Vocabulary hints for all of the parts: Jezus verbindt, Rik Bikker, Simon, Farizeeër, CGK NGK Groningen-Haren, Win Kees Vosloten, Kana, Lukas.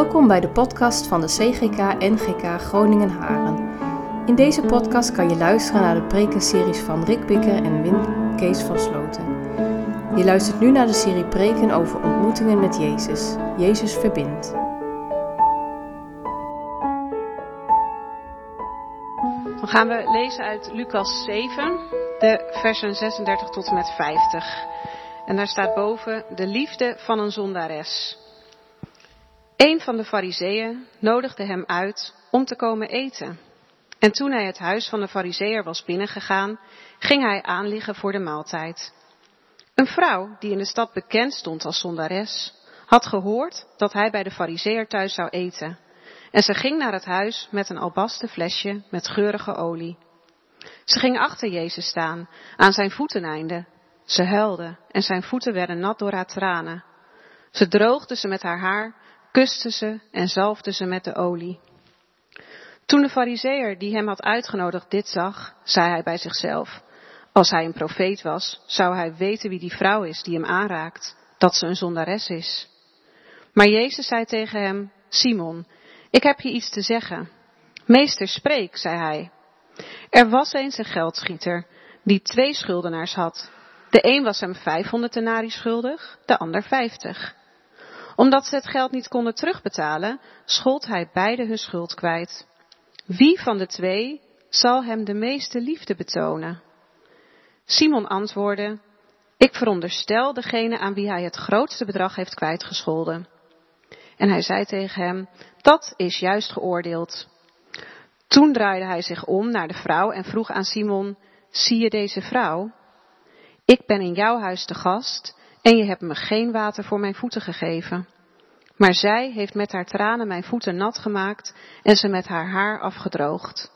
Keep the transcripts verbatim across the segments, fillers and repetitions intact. Welkom bij de podcast van de C G K N G K Groningen-Haren. In deze podcast kan je luisteren naar de prekenseries van Rik Bikker en Win Kees Vosloten. Je luistert nu naar de serie preken over ontmoetingen met Jezus. Jezus verbindt. Dan gaan we lezen uit Lukas zeven, de versen zesendertig tot en met vijftig. En daar staat boven: de liefde van een zondares. Een van de Farizeeën nodigde hem uit om te komen eten. En toen hij het huis van de Farizeeër was binnengegaan, ging hij aanliggen voor de maaltijd. Een vrouw die in de stad bekend stond als zondares, had gehoord dat hij bij de Farizeeër thuis zou eten. En ze ging naar het huis met een albasten flesje met geurige olie. Ze ging achter Jezus staan, aan zijn voeteneinde. Ze huilde en zijn voeten werden nat door haar tranen. Ze droogde ze met haar haar, kuste ze en zalfde ze met de olie. Toen de Farizeeër die hem had uitgenodigd dit zag, zei hij bij zichzelf: als hij een profeet was, zou hij weten wie die vrouw is die hem aanraakt, dat ze een zondares is. Maar Jezus zei tegen hem: Simon, ik heb je iets te zeggen. Meester, spreek, zei hij. Er was eens een geldschieter die twee schuldenaars had. De een was hem vijfhonderd denarii schuldig, de ander vijftig. Omdat ze het geld niet konden terugbetalen, schold hij beide hun schuld kwijt. Wie van de twee zal hem de meeste liefde betonen? Simon antwoordde: ik veronderstel degene aan wie hij het grootste bedrag heeft kwijtgescholden. En hij zei tegen hem: dat is juist geoordeeld. Toen draaide hij zich om naar de vrouw en vroeg aan Simon: zie je deze vrouw? Ik ben in jouw huis te gast en je hebt me geen water voor mijn voeten gegeven. Maar zij heeft met haar tranen mijn voeten nat gemaakt en ze met haar haar afgedroogd.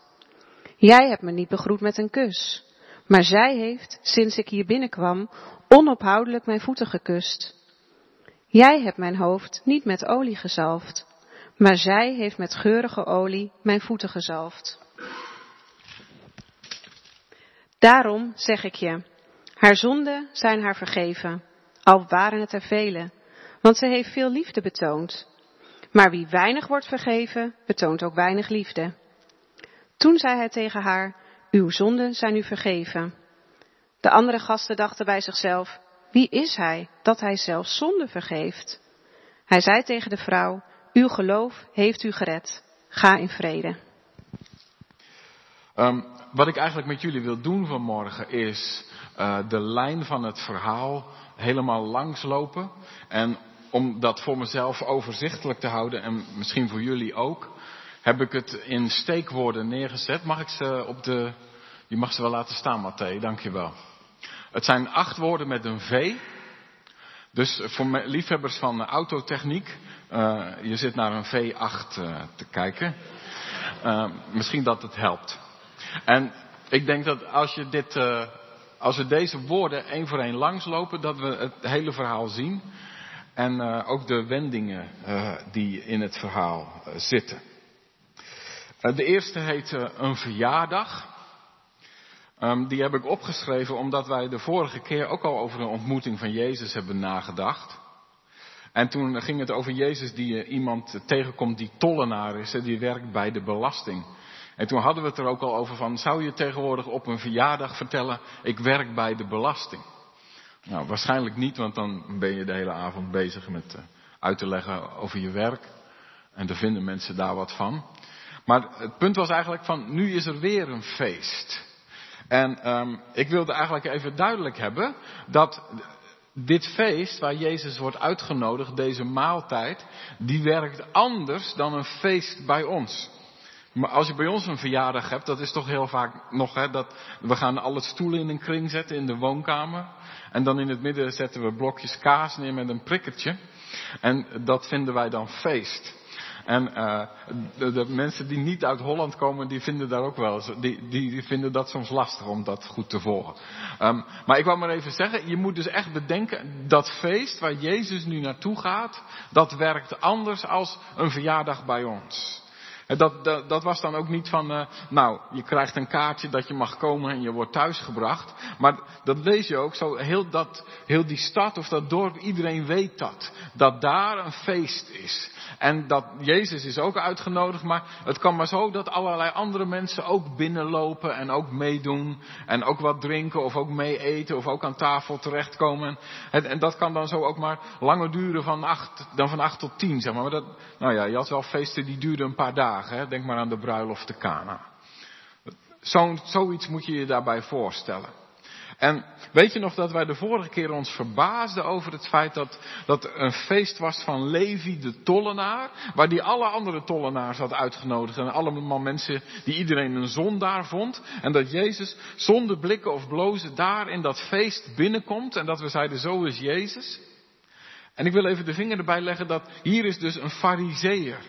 Jij hebt me niet begroet met een kus, maar zij heeft, sinds ik hier binnenkwam, onophoudelijk mijn voeten gekust. Jij hebt mijn hoofd niet met olie gezalfd, maar zij heeft met geurige olie mijn voeten gezalfd. Daarom zeg ik je, haar zonden zijn haar vergeven, al waren het er vele, want ze heeft veel liefde betoond. Maar wie weinig wordt vergeven, betoont ook weinig liefde. Toen zei hij tegen haar: uw zonden zijn u vergeven. De andere gasten dachten bij zichzelf: wie is hij, dat hij zelfs zonden vergeeft? Hij zei tegen de vrouw: uw geloof heeft u gered. Ga in vrede. Um, wat ik eigenlijk met jullie wil doen vanmorgen is uh, de lijn van het verhaal helemaal langslopen. En om dat voor mezelf overzichtelijk te houden en misschien voor jullie ook, heb ik het in steekwoorden neergezet. Mag ik ze op de... Je mag ze wel laten staan, Matthé. Dankjewel. Het zijn acht woorden met een V. Dus voor liefhebbers van autotechniek, uh, je zit naar een V acht uh, te kijken. Uh, misschien dat het helpt. En ik denk dat als, je dit, uh, als we deze woorden één voor één langslopen, dat we het hele verhaal zien. En uh, ook de wendingen uh, die in het verhaal uh, zitten. Uh, de eerste heet uh, een verjaardag. Um, die heb ik opgeschreven omdat wij de vorige keer ook al over een ontmoeting van Jezus hebben nagedacht. En toen ging het over Jezus die uh, iemand tegenkomt die tollenaar is en die werkt bij de belasting. En toen hadden we het er ook al over van: zou je tegenwoordig op een verjaardag vertellen, ik werk bij de belasting? Nou, waarschijnlijk niet, want dan ben je de hele avond bezig met uh, uit te leggen over je werk. En dan vinden mensen daar wat van. Maar het punt was eigenlijk van: nu is er weer een feest. En um, ik wilde eigenlijk even duidelijk hebben dat dit feest waar Jezus wordt uitgenodigd, deze maaltijd, die werkt anders dan een feest bij ons. Maar als je bij ons een verjaardag hebt, dat is toch heel vaak nog, hè, dat we gaan alle stoelen in een kring zetten in de woonkamer. En dan in het midden zetten we blokjes kaas neer met een prikkertje. En dat vinden wij dan feest. En uh, de, de mensen die niet uit Holland komen, die vinden daar ook wel eens, die, die, die vinden dat soms lastig om dat goed te volgen. Um, maar ik wou maar even zeggen, je moet dus echt bedenken, dat feest waar Jezus nu naartoe gaat, dat werkt anders als een verjaardag bij ons. Dat, dat, dat was dan ook niet van, uh, nou, je krijgt een kaartje dat je mag komen en je wordt thuisgebracht. Maar dat lees je ook, zo heel, dat, heel die stad of dat dorp, iedereen weet dat. Dat daar een feest is. En dat Jezus is ook uitgenodigd, maar het kan maar zo dat allerlei andere mensen ook binnenlopen en ook meedoen. En ook wat drinken of ook mee eten of ook aan tafel terechtkomen. En, en dat kan dan zo ook maar langer duren van acht, dan van acht tot tien, zeg maar. Maar dat, nou ja, je had wel feesten die duurden een paar dagen. Hè? Denk maar aan de bruiloft te Kana. Zo, zoiets moet je je daarbij voorstellen. En weet je nog dat wij de vorige keer ons verbaasden over het feit dat dat een feest was van Levi de tollenaar, waar die alle andere tollenaars had uitgenodigd en allemaal mensen die iedereen een zondaar vond, en dat Jezus zonder blikken of blozen daar in dat feest binnenkomt en dat we zeiden, zo is Jezus. En ik wil even de vinger erbij leggen dat hier is dus een Farizeeër.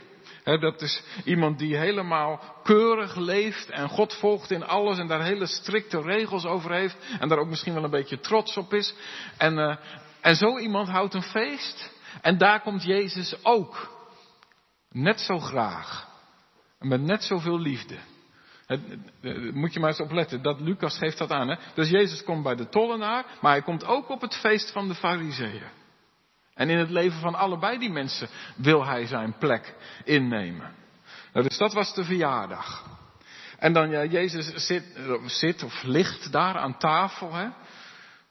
He, dat is iemand die helemaal keurig leeft en God volgt in alles en daar hele strikte regels over heeft. En daar ook misschien wel een beetje trots op is. En, uh, en zo iemand houdt een feest en daar komt Jezus ook. Net zo graag. En met net zoveel liefde. He, moet je maar eens opletten, dat Lukas geeft dat aan. Hè? Dus Jezus komt bij de tollenaar, maar hij komt ook op het feest van de Farizeeër. En in het leven van allebei die mensen wil hij zijn plek innemen. Nou, dus dat was de verjaardag. En dan, ja, Jezus zit, zit of ligt daar aan tafel. Hè?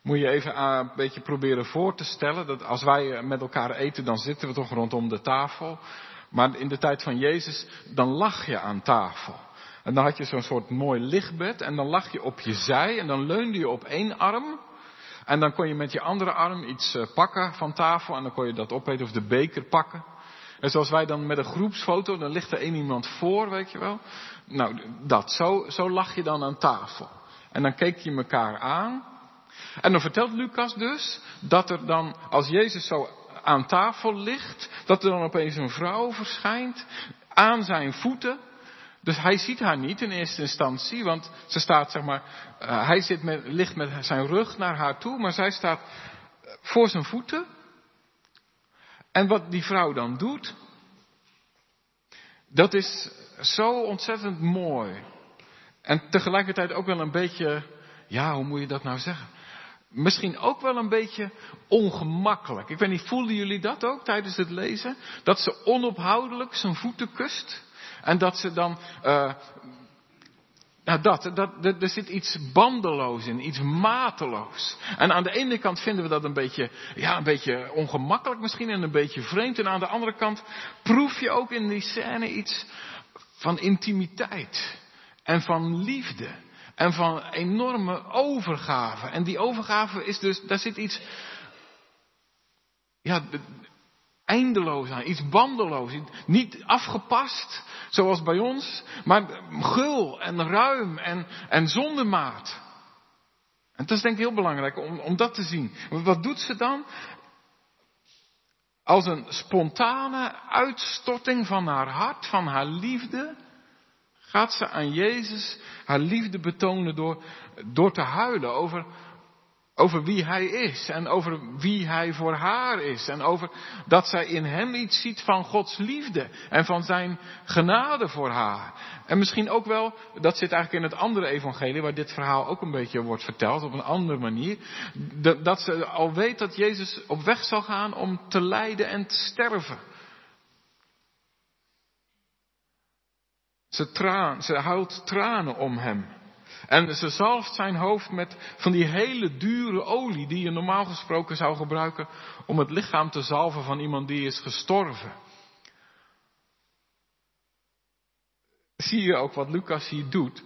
Moet je even een beetje proberen voor te stellen. Dat als wij met elkaar eten, dan zitten we toch rondom de tafel. Maar in de tijd van Jezus, dan lag je aan tafel. En dan had je zo'n soort mooi lichtbed. En dan lag je op je zij. En dan leunde je op één arm. En dan kon je met je andere arm iets pakken van tafel. En dan kon je dat opeten of de beker pakken. En zoals wij dan met een groepsfoto. Dan ligt er één iemand voor, weet je wel. Nou, dat. Zo, zo lag je dan aan tafel. En dan keek je elkaar aan. En dan vertelt Lukas dus. Dat er dan, als Jezus zo aan tafel ligt. Dat er dan opeens een vrouw verschijnt. Aan zijn voeten. Dus hij ziet haar niet in eerste instantie, want ze staat, zeg maar, uh, hij zit met, ligt met zijn rug naar haar toe, maar zij staat voor zijn voeten. En wat die vrouw dan doet, dat is zo ontzettend mooi. En tegelijkertijd ook wel een beetje, ja, hoe moet je dat nou zeggen? Misschien ook wel een beetje ongemakkelijk. Ik weet niet, voelden jullie dat ook tijdens het lezen? Dat ze onophoudelijk zijn voeten kust. En dat ze dan, uh, nou dat, dat, er zit iets bandeloos in, iets mateloos. En aan de ene kant vinden we dat een beetje, ja, een beetje ongemakkelijk misschien en een beetje vreemd. En aan de andere kant proef je ook in die scène iets van intimiteit en van liefde en van enorme overgave. En die overgave is dus, daar zit iets, ja... eindeloos aan, iets bandeloos, niet afgepast, zoals bij ons, maar gul en ruim en, en zonder maat. En dat is denk ik heel belangrijk om, om dat te zien. Wat doet ze dan? Als een spontane uitstorting van haar hart, van haar liefde, gaat ze aan Jezus haar liefde betonen door, door te huilen over... Over wie hij is en over wie hij voor haar is. En over dat zij in hem iets ziet van Gods liefde en van zijn genade voor haar. En misschien ook wel, dat zit eigenlijk in het andere evangelie waar dit verhaal ook een beetje wordt verteld op een andere manier. Dat ze al weet dat Jezus op weg zal gaan om te lijden en te sterven. Ze, traan, ze huilt tranen om hem. En ze zalft zijn hoofd met van die hele dure olie die je normaal gesproken zou gebruiken om het lichaam te zalven van iemand die is gestorven. Zie je ook wat Lukas hier doet?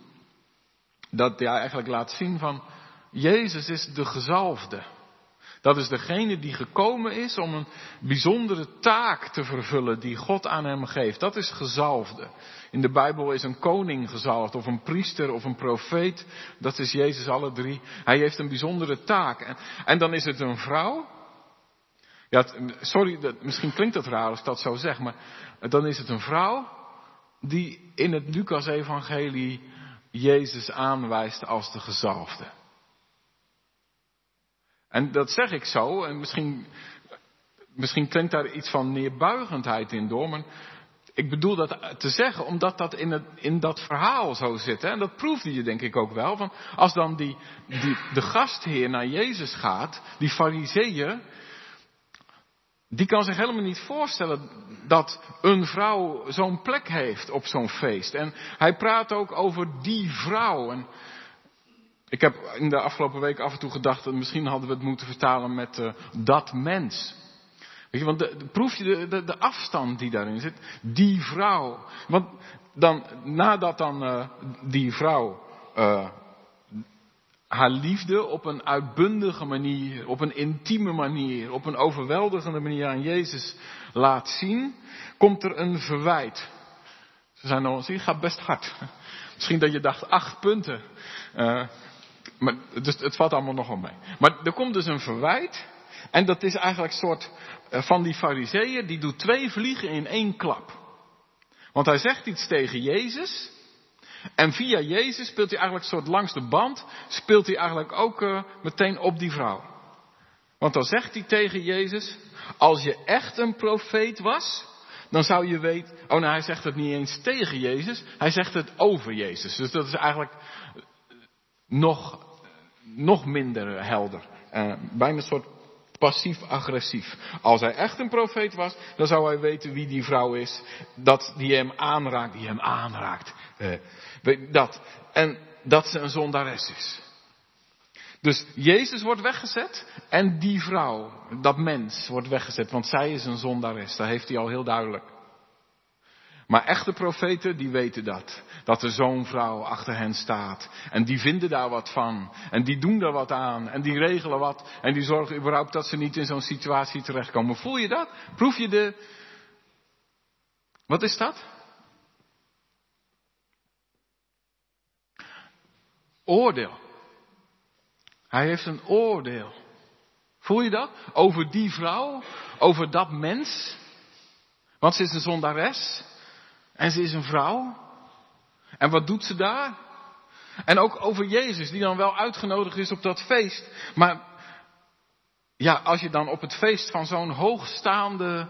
Dat hij eigenlijk laat zien van Jezus is de gezalfde. Dat is degene die gekomen is om een bijzondere taak te vervullen die God aan hem geeft. Dat is gezalfde. In de Bijbel is een koning gezalfd of een priester of een profeet. Dat is Jezus alle drie. Hij heeft een bijzondere taak. En, en dan is het een vrouw. Ja, sorry, dat, misschien klinkt dat raar als ik dat zo zeg. Maar dan is het een vrouw die in het Lukas-evangelie Jezus aanwijst als de gezalfde. En dat zeg ik zo, en misschien, misschien klinkt daar iets van neerbuigendheid in door, maar Ik bedoel dat te zeggen omdat dat in, het, in dat verhaal zo zit. Hè? En dat proefde je denk ik ook wel. Van als dan die, die, de gastheer naar Jezus gaat, die Farizeeër, die kan zich helemaal niet voorstellen dat een vrouw zo'n plek heeft op zo'n feest. En hij praat ook over die vrouw. En ik heb in de afgelopen week af en toe gedacht, dat misschien hadden we het moeten vertalen met uh, dat mens. Weet je, want de, de, proef je de, de, de afstand die daarin zit. Die vrouw. Want dan, nadat dan uh, die vrouw uh, haar liefde op een uitbundige manier, op een intieme manier, op een overweldigende manier aan Jezus laat zien, komt er een verwijt. Ze zijn al, zie je, gaat best hard. Misschien dat je dacht, acht punten. Uh, maar, dus het valt allemaal nog wel mee. Maar er komt dus een verwijt. En dat is eigenlijk een soort van die Farizeeër, die doet twee vliegen in één klap. Want hij zegt iets tegen Jezus. En via Jezus speelt hij eigenlijk een soort langs de band, speelt hij eigenlijk ook uh, meteen op die vrouw. Want dan zegt hij tegen Jezus, als je echt een profeet was, dan zou je weten... Oh, nou, hij zegt het niet eens tegen Jezus, hij zegt het over Jezus. Dus dat is eigenlijk nog, nog minder helder. Uh, bijna een soort... passief-agressief. Als hij echt een profeet was, dan zou hij weten wie die vrouw is. Dat die hem aanraakt, die hem aanraakt. Eh, dat. En dat ze een zondares is. Dus Jezus wordt weggezet en die vrouw, dat mens, wordt weggezet. Want zij is een zondares, dat heeft hij al heel duidelijk. Maar echte profeten, die weten dat. Dat er zo'n vrouw achter hen staat. En die vinden daar wat van. En die doen daar wat aan. En die regelen wat. En die zorgen überhaupt dat ze niet in zo'n situatie terechtkomen. Voel je dat? Proef je de... Wat is dat? Oordeel. Hij heeft een oordeel. Voel je dat? Over die vrouw. Over dat mens. Want ze is een zondares. En ze is een vrouw. En wat doet ze daar? En ook over Jezus, die dan wel uitgenodigd is op dat feest. Maar ja, als je dan op het feest van zo'n hoogstaande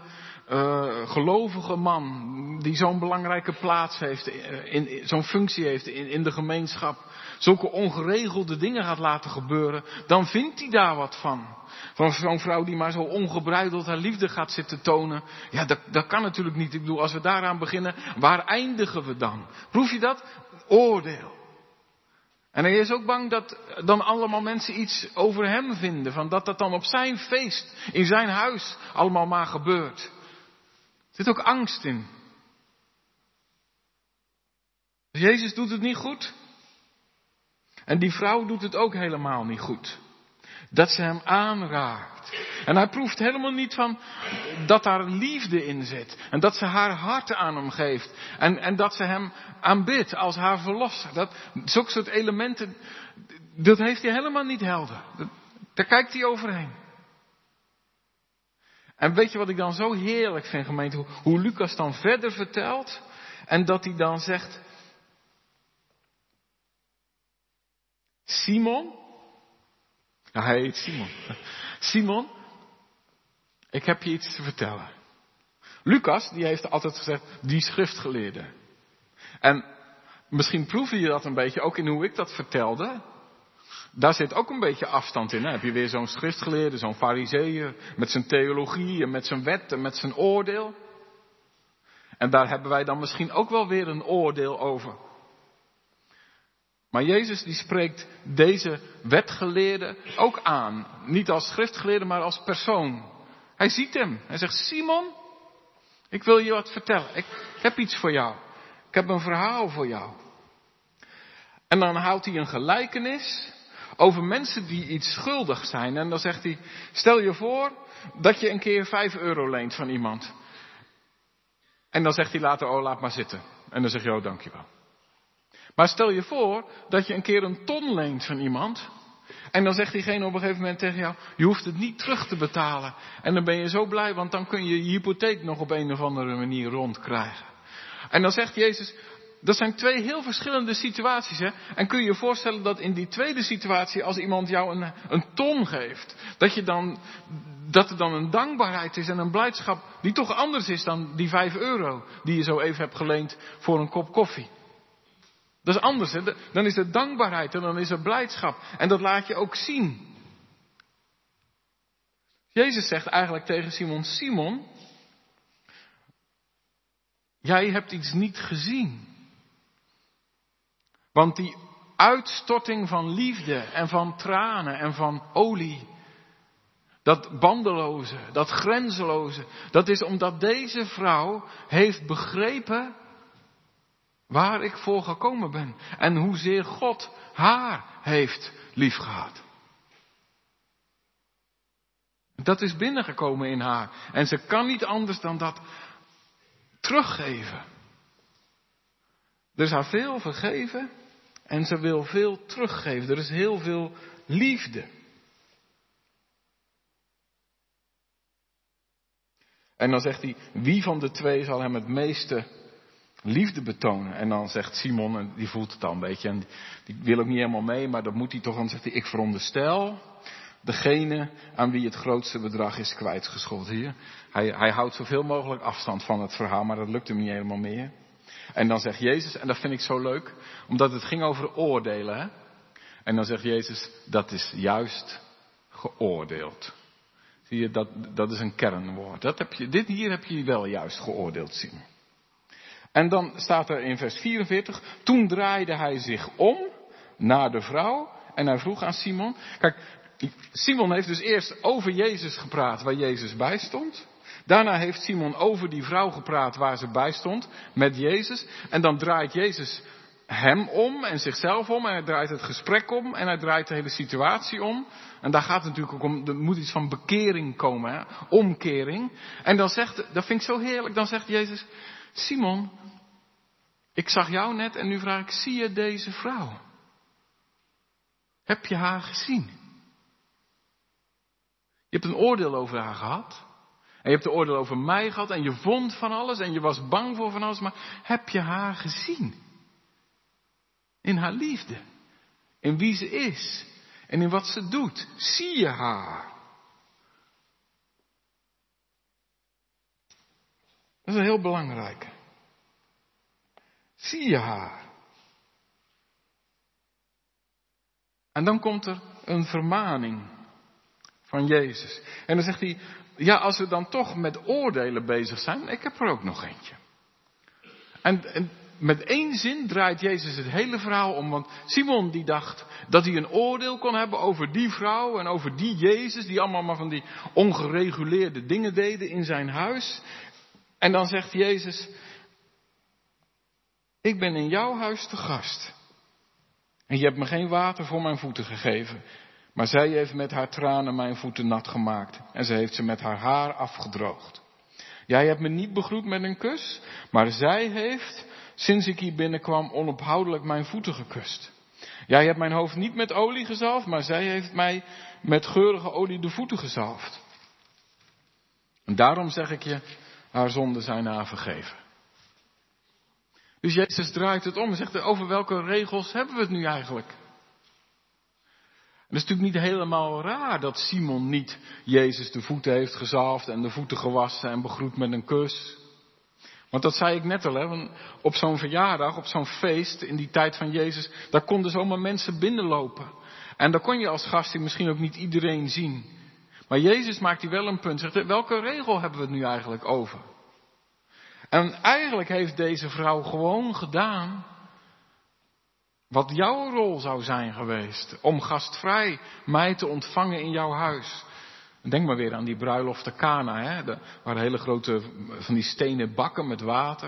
uh, gelovige man, die zo'n belangrijke plaats heeft, in, in, in, zo'n functie heeft in, in de gemeenschap, zulke ongeregelde dingen gaat laten gebeuren, dan vindt hij daar wat van. Van zo'n vrouw die maar zo ongebreideld haar liefde gaat zitten tonen. Ja, dat, dat kan natuurlijk niet. Ik bedoel, als we daaraan beginnen, waar eindigen we dan? Proef je dat? Oordeel. En hij is ook bang dat dan allemaal mensen iets over hem vinden. Van dat dat dan op zijn feest, in zijn huis, allemaal maar gebeurt. Er zit ook angst in. Jezus doet het niet goed. En die vrouw doet het ook helemaal niet goed. Dat ze hem aanraakt. En hij proeft helemaal niet van dat daar liefde in zit. En dat ze haar hart aan hem geeft. En, en dat ze hem aanbidt als haar verlosser. Dat, zulke soort elementen, dat heeft hij helemaal niet helder. Dat, daar kijkt hij overheen. En weet je wat ik dan zo heerlijk vind, gemeente? Hoe, hoe Lukas dan verder vertelt. En dat hij dan zegt... Simon... Ja, hij heet Simon. Simon, ik heb je iets te vertellen. Lukas, die heeft altijd gezegd, die schriftgeleerde. En misschien proefde je dat een beetje, ook in hoe ik dat vertelde. Daar zit ook een beetje afstand in. Hè? Heb je weer zo'n schriftgeleerde, zo'n Farizeeër, met zijn theologie en met zijn wet en met zijn oordeel. En daar hebben wij dan misschien ook wel weer een oordeel over. Maar Jezus die spreekt deze wetgeleerde ook aan. Niet als schriftgeleerde, maar als persoon. Hij ziet hem. Hij zegt, Simon, ik wil je wat vertellen. Ik heb iets voor jou. Ik heb een verhaal voor jou. En dan houdt hij een gelijkenis over mensen die iets schuldig zijn. En dan zegt hij, stel je voor dat je een keer vijf euro leent van iemand. En dan zegt hij later, oh laat maar zitten. En dan zeg je, oh dankjewel. Maar stel je voor dat je een keer een ton leent van iemand. En dan zegt diegene op een gegeven moment tegen jou, je hoeft het niet terug te betalen. En dan ben je zo blij, want dan kun je je hypotheek nog op een of andere manier rondkrijgen. En dan zegt Jezus, Dat zijn twee heel verschillende situaties. Hè? En kun je je voorstellen dat in die tweede situatie, als iemand jou een, een ton geeft, dat, je dan, dat er dan een dankbaarheid is en een blijdschap die toch anders is dan die vijf euro die je zo even hebt geleend voor een kop koffie. Dat is anders. Hè? Dan is er dankbaarheid en dan is er blijdschap. En dat laat je ook zien. Jezus zegt eigenlijk tegen Simon, Simon, jij hebt iets niet gezien. Want die uitstorting van liefde en van tranen en van olie, dat bandeloze, dat grenzeloze, dat is omdat deze vrouw heeft begrepen waar ik voor gekomen ben en hoezeer God haar heeft liefgehad. Dat is binnengekomen in haar. En ze kan niet anders dan dat teruggeven. Er is haar veel vergeven en ze wil veel teruggeven. Er is heel veel liefde. En dan zegt hij, wie van de twee zal hem het meeste liefde betonen? En dan zegt Simon, en die voelt het al een beetje, en die wil ook niet helemaal mee, maar dat moet hij toch. En dan zegt hij, ik veronderstel degene aan wie het grootste bedrag is kwijtgescholden hier. Hij, hij houdt zoveel mogelijk afstand van het verhaal, maar dat lukt hem niet helemaal meer. En dan zegt Jezus, en dat vind ik zo leuk, omdat het ging over oordelen. Hè? En dan zegt Jezus, dat is juist geoordeeld. Zie je, dat, dat is een kernwoord. Dat heb je, dit hier heb je wel juist geoordeeld zien. En dan staat er in vers vierenveertig, toen draaide hij zich om naar de vrouw en hij vroeg aan Simon. Kijk, Simon heeft dus eerst over Jezus gepraat waar Jezus bij stond. Daarna heeft Simon over die vrouw gepraat waar ze bij stond met Jezus. En dan draait Jezus hem om en zichzelf om. En hij draait het gesprek om en hij draait de hele situatie om. En daar gaat het natuurlijk ook om, er moet iets van bekering komen, hè? Omkering. En dan zegt, dat vind ik zo heerlijk, dan zegt Jezus, Simon, ik zag jou net en nu vraag ik, zie je deze vrouw? Heb je haar gezien? Je hebt een oordeel over haar gehad. En je hebt een oordeel over mij gehad. En je vond van alles. En je was bang voor van alles. Maar heb je haar gezien? In haar liefde. In wie ze is. En in wat ze doet. Zie je haar? Dat is een heel belangrijke. Zie je haar? En dan komt er een vermaning van Jezus. En dan zegt hij, ja, als we dan toch met oordelen bezig zijn, ik heb er ook nog eentje. En, en met één zin draait Jezus het hele verhaal om, want Simon die dacht dat hij een oordeel kon hebben over die vrouw en over die Jezus, die allemaal maar van die ongereguleerde dingen deden in zijn huis. En dan zegt Jezus, ik ben in jouw huis te gast. En je hebt me geen water voor mijn voeten gegeven. Maar zij heeft met haar tranen mijn voeten nat gemaakt en ze heeft ze met haar haar afgedroogd. Jij hebt me niet begroet met een kus, maar zij heeft, sinds ik hier binnenkwam, onophoudelijk mijn voeten gekust. Jij hebt mijn hoofd niet met olie gezalfd, maar zij heeft mij met geurige olie de voeten gezalfd. En daarom zeg ik je, haar zonden zijn haar vergeven. Dus Jezus draait het om en zegt, over welke regels hebben we het nu eigenlijk? Het is natuurlijk niet helemaal raar dat Simon niet Jezus de voeten heeft gezalfd en de voeten gewassen en begroet met een kus. Want dat zei ik net al, hè, want op zo'n verjaardag, op zo'n feest in die tijd van Jezus, daar konden zomaar mensen binnenlopen. En daar kon je als gast misschien ook niet iedereen zien. Maar Jezus maakt hier wel een punt, zegt, welke regel hebben we het nu eigenlijk over? En eigenlijk heeft deze vrouw gewoon gedaan wat jouw rol zou zijn geweest, om gastvrij mij te ontvangen in jouw huis. Denk maar weer aan die bruiloft te Kana, hè? De, waar hele grote van die stenen bakken met water.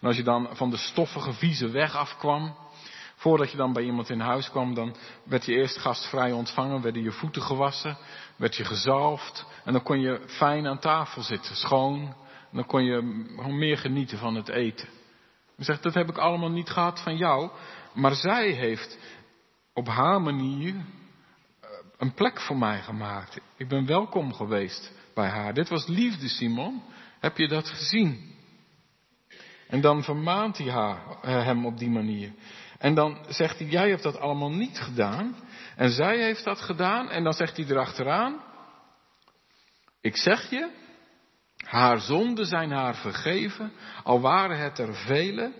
En als je dan van de stoffige, vieze weg afkwam, voordat je dan bij iemand in huis kwam, dan werd je eerst gastvrij ontvangen, werden je voeten gewassen, werd je gezalfd. En dan kon je fijn aan tafel zitten, schoon. En dan kon je meer genieten van het eten. Je zegt, dat heb ik allemaal niet gehad van jou. Maar zij heeft op haar manier een plek voor mij gemaakt. Ik ben welkom geweest bij haar. Dit was liefde, Simon. Heb je dat gezien? En dan vermaant hij haar, hem op die manier. En dan zegt hij, jij hebt dat allemaal niet gedaan. En zij heeft dat gedaan. En dan zegt hij erachteraan. Ik zeg je, haar zonden zijn haar vergeven, al waren het er vele,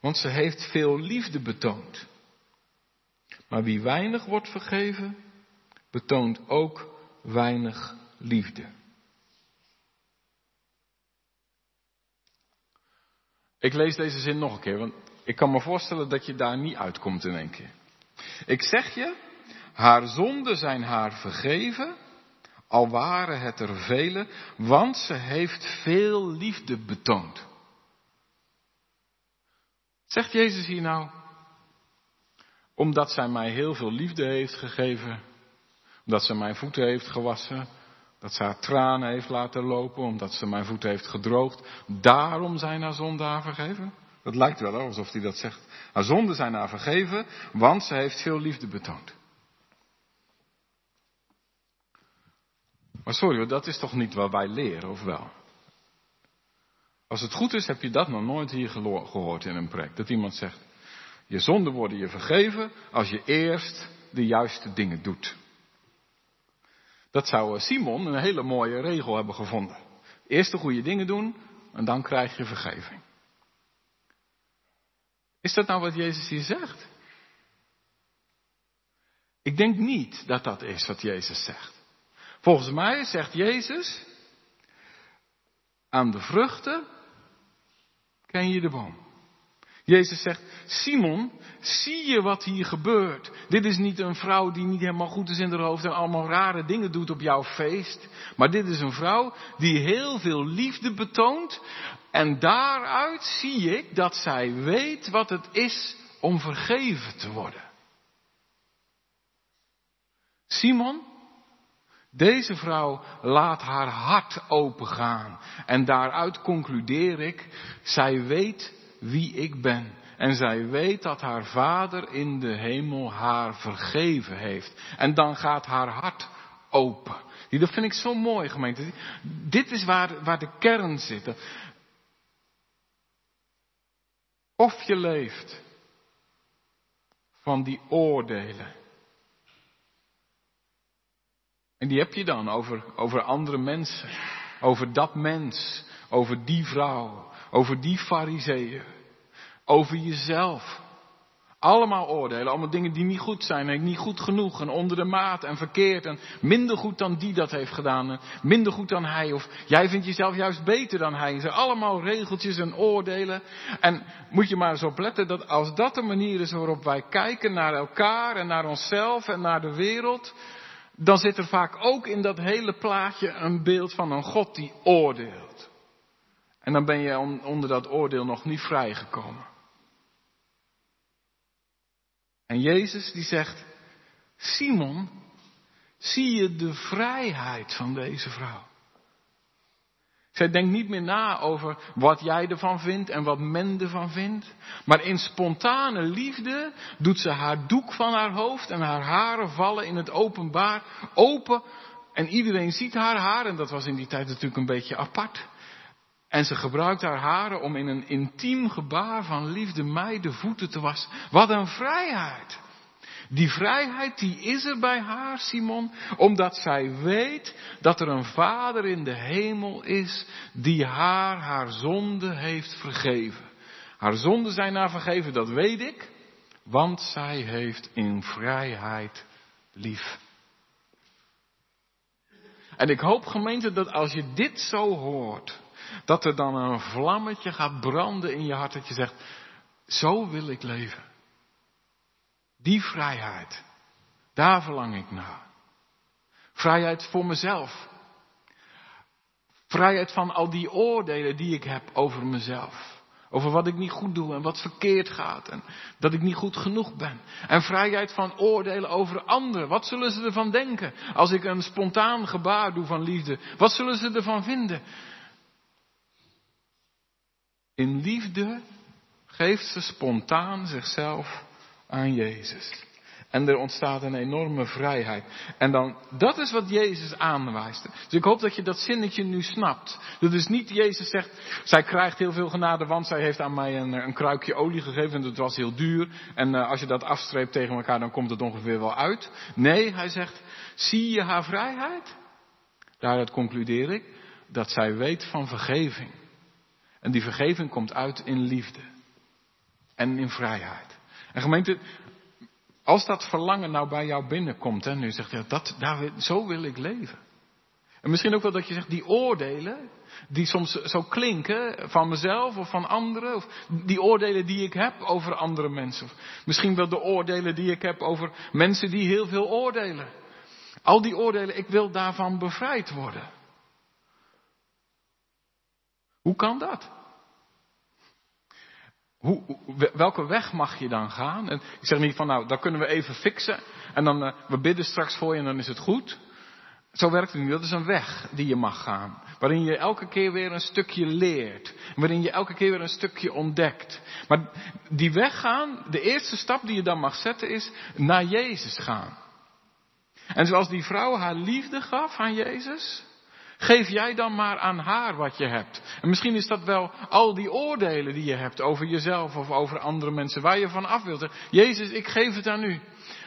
want ze heeft veel liefde betoond. Maar wie weinig wordt vergeven, betoont ook weinig liefde. Ik lees deze zin nog een keer, want ik kan me voorstellen dat je daar niet uitkomt in één keer. Ik zeg je, haar zonden zijn haar vergeven, al waren het er velen, want ze heeft veel liefde betoond. Zegt Jezus hier nou, omdat zij mij heel veel liefde heeft gegeven, omdat ze mijn voeten heeft gewassen, dat ze haar tranen heeft laten lopen, omdat ze mijn voeten heeft gedroogd, daarom zijn haar zonden haar vergeven? Dat lijkt wel alsof hij dat zegt. Haar zonden zijn haar vergeven, want ze heeft veel liefde betoond. Maar sorry, dat is toch niet wat wij leren, of wel? Als het goed is, heb je dat nog nooit hier gehoord in een preek. Dat iemand zegt, je zonden worden je vergeven als je eerst de juiste dingen doet. Dat zou Simon een hele mooie regel hebben gevonden. Eerst de goede dingen doen en dan krijg je vergeving. Is dat nou wat Jezus hier zegt? Ik denk niet dat dat is wat Jezus zegt. Volgens mij zegt Jezus, aan de vruchten ken je de boom. Jezus zegt, Simon, zie je wat hier gebeurt? Dit is niet een vrouw die niet helemaal goed is in haar hoofd en allemaal rare dingen doet op jouw feest. Maar dit is een vrouw die heel veel liefde betoont. En daaruit zie ik dat zij weet wat het is om vergeven te worden. Simon, deze vrouw laat haar hart opengaan. En daaruit concludeer ik, zij weet wie ik ben. En zij weet dat haar Vader in de hemel haar vergeven heeft. En dan gaat haar hart open. Dat vind ik zo mooi, gemeente. Dit is waar, waar de kern zit. Of je leeft van die oordelen. En die heb je dan over, over andere mensen. Over dat mens. Over die vrouw. Over die Farizeeër. Over jezelf. Allemaal oordelen. Allemaal dingen die niet goed zijn. En niet goed genoeg. En onder de maat. En verkeerd. En minder goed dan die dat heeft gedaan. En minder goed dan hij. Of jij vindt jezelf juist beter dan hij. Het zijn allemaal regeltjes en oordelen. En moet je maar eens opletten dat als dat de manier is waarop wij kijken naar elkaar. En naar onszelf. En naar de wereld. Dan zit er vaak ook in dat hele plaatje een beeld van een God die oordeelt. En dan ben je onder dat oordeel nog niet vrijgekomen. En Jezus die zegt, Simon, zie je de vrijheid van deze vrouw? Zij denkt niet meer na over wat jij ervan vindt en wat men ervan vindt. Maar in spontane liefde doet ze haar doek van haar hoofd en haar haren vallen in het openbaar open. En iedereen ziet haar haar en dat was in die tijd natuurlijk een beetje apart. En ze gebruikt haar haren om in een intiem gebaar van liefde mij de voeten te wassen. Wat een vrijheid! Die vrijheid die is er bij haar, Simon, omdat zij weet dat er een Vader in de hemel is die haar haar zonde heeft vergeven. Haar zonden zijn haar vergeven, dat weet ik, want zij heeft in vrijheid lief. En ik hoop, gemeente, dat als je dit zo hoort, dat er dan een vlammetje gaat branden in je hart dat je zegt, zo wil ik leven. Die vrijheid, daar verlang ik naar. Vrijheid voor mezelf. Vrijheid van al die oordelen die ik heb over mezelf. Over wat ik niet goed doe en wat verkeerd gaat. En dat ik niet goed genoeg ben. En vrijheid van oordelen over anderen. Wat zullen ze ervan denken als ik een spontaan gebaar doe van liefde? Wat zullen ze ervan vinden? In liefde geeft ze spontaan zichzelf aan Jezus. En er ontstaat een enorme vrijheid. En dan, dat is wat Jezus aanwijst. Dus ik hoop dat je dat zinnetje nu snapt. Dat is niet Jezus zegt, zij krijgt heel veel genade, want zij heeft aan mij een, een kruikje olie gegeven en dat was heel duur. En uh, als je dat afstreept tegen elkaar, dan komt het ongeveer wel uit. Nee, hij zegt, zie je haar vrijheid? Daaruit concludeer ik dat zij weet van vergeving. En die vergeving komt uit in liefde. En in vrijheid. En gemeente, als dat verlangen nou bij jou binnenkomt. En nu zegt je, dat, daar, zo wil ik leven. En misschien ook wel dat je zegt, die oordelen. Die soms zo klinken. Van mezelf of van anderen. Of die oordelen die ik heb over andere mensen. Of misschien wel de oordelen die ik heb over mensen die heel veel oordelen. Al die oordelen, ik wil daarvan bevrijd worden. Hoe kan dat? Hoe, welke weg mag je dan gaan? En ik zeg niet van nou, dat kunnen we even fixen. En dan, uh, we bidden straks voor je en dan is het goed. Zo werkt het niet. Dat is een weg die je mag gaan. Waarin je elke keer weer een stukje leert. Waarin je elke keer weer een stukje ontdekt. Maar die weg gaan, de eerste stap die je dan mag zetten is naar Jezus gaan. En zoals die vrouw haar liefde gaf aan Jezus, geef jij dan maar aan haar wat je hebt. En misschien is dat wel al die oordelen die je hebt over jezelf of over andere mensen, waar je van af wilt. Jezus, ik geef het aan u.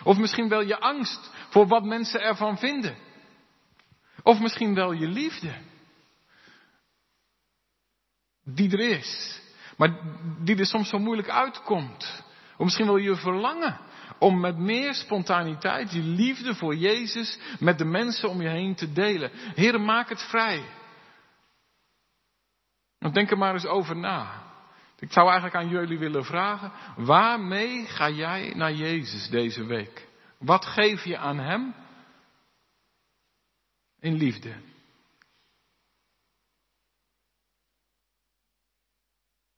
Of misschien wel je angst voor wat mensen ervan vinden. Of misschien wel je liefde. Die er is. Maar die er soms zo moeilijk uitkomt. Of misschien wel je verlangen om met meer spontaniteit je liefde voor Jezus met de mensen om je heen te delen. Heere, maak het vrij. Want denk er maar eens over na. Ik zou eigenlijk aan jullie willen vragen, waarmee ga jij naar Jezus deze week? Wat geef je aan Hem? In liefde.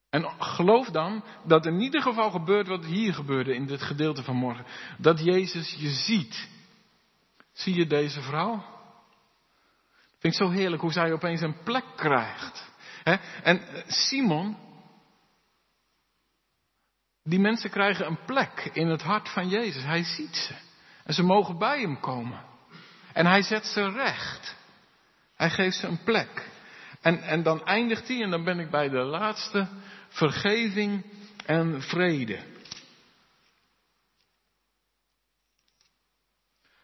En geloof dan dat in ieder geval gebeurt wat hier gebeurde in dit gedeelte van morgen. Dat Jezus je ziet. Zie je deze vrouw? Ik vind het zo heerlijk hoe zij opeens een plek krijgt. En Simon. Die mensen krijgen een plek in het hart van Jezus. Hij ziet ze. En ze mogen bij hem komen. En hij zet ze recht. Hij geeft ze een plek. En, en dan eindigt hij en dan ben ik bij de laatste. Vergeving en vrede.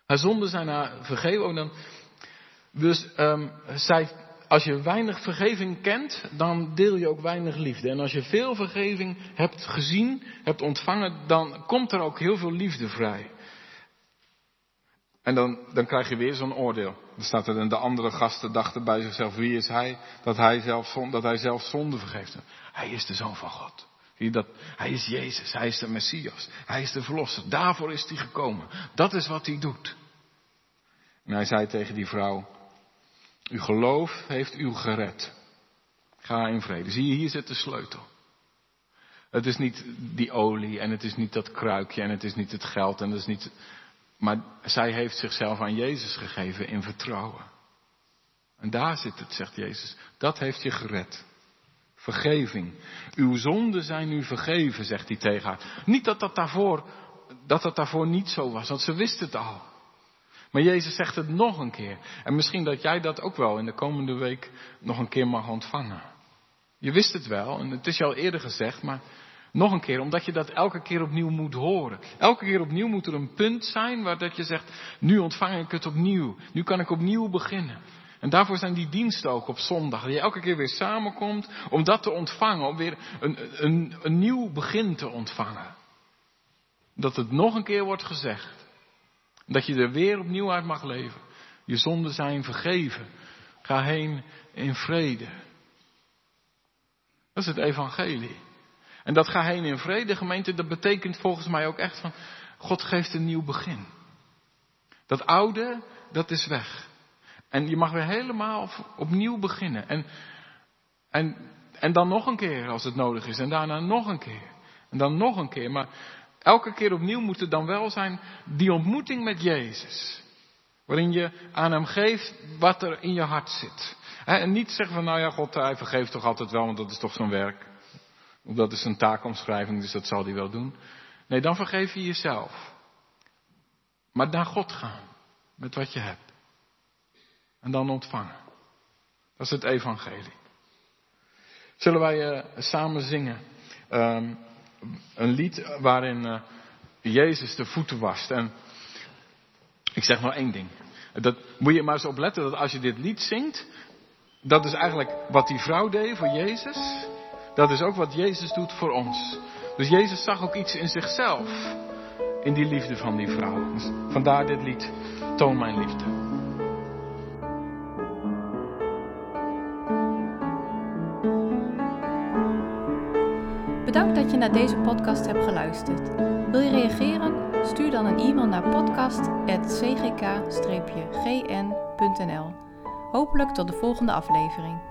Haar zonden zijn haar vergeven. Oh, dan, dus um, zij, als je weinig vergeving kent, dan deel je ook weinig liefde. En als je veel vergeving hebt gezien, hebt ontvangen, dan komt er ook heel veel liefde vrij. En dan, dan krijg je weer zo'n oordeel. Dan staat er, en de andere gasten dachten bij zichzelf, wie is hij? Dat hij zelf zonde, dat hij zelf zonde vergeeft. Hij is de Zoon van God. Zie je dat? Hij is Jezus, hij is de Messias, hij is de Verlosser. Daarvoor is hij gekomen. Dat is wat hij doet. En hij zei tegen die vrouw, uw geloof heeft u gered. Ga in vrede. Zie je, hier zit de sleutel. Het is niet die olie en het is niet dat kruikje en het is niet het geld en het is niet... Maar zij heeft zichzelf aan Jezus gegeven in vertrouwen. En daar zit het, zegt Jezus. Dat heeft je gered. Vergeving. Uw zonden zijn u vergeven, zegt hij tegen haar. Niet dat dat daarvoor, dat dat daarvoor niet zo was, want ze wist het al. Maar Jezus zegt het nog een keer. En misschien dat jij dat ook wel in de komende week nog een keer mag ontvangen. Je wist het wel, en het is je al eerder gezegd, maar... Nog een keer, omdat je dat elke keer opnieuw moet horen. Elke keer opnieuw moet er een punt zijn waar dat je zegt, nu ontvang ik het opnieuw. Nu kan ik opnieuw beginnen. En daarvoor zijn die diensten ook op zondag. Dat je elke keer weer samenkomt om dat te ontvangen. Om weer een, een, een nieuw begin te ontvangen. Dat het nog een keer wordt gezegd. Dat je er weer opnieuw uit mag leven. Je zonden zijn vergeven. Ga heen in vrede. Dat is het evangelie. En dat ga heen in vrede, gemeente, dat betekent volgens mij ook echt van... God geeft een nieuw begin. Dat oude, dat is weg. En je mag weer helemaal opnieuw beginnen. En, en, en dan nog een keer als het nodig is. En daarna nog een keer. En dan nog een keer. Maar elke keer opnieuw moet het dan wel zijn die ontmoeting met Jezus. Waarin je aan hem geeft wat er in je hart zit. En niet zeggen van, nou ja, God, hij vergeeft toch altijd wel, want dat is toch zo'n werk. Dat is een taakomschrijving, dus dat zal hij wel doen. Nee, dan vergeef je jezelf. Maar naar God gaan. Met wat je hebt. En dan ontvangen. Dat is het evangelie. Zullen wij uh, samen zingen. Um, een lied waarin uh, Jezus de voeten wast. En ik zeg maar één ding. Dat moet je maar eens opletten. Dat als je dit lied zingt. Dat is eigenlijk wat die vrouw deed voor Jezus. Dat is ook wat Jezus doet voor ons. Dus Jezus zag ook iets in zichzelf. In die liefde van die vrouw. Dus vandaar dit lied. Toon mijn liefde. Bedankt dat je naar deze podcast hebt geluisterd. Wil je reageren? Stuur dan een e-mail naar podcast at c g k dash g n dot n l. Hopelijk tot de volgende aflevering.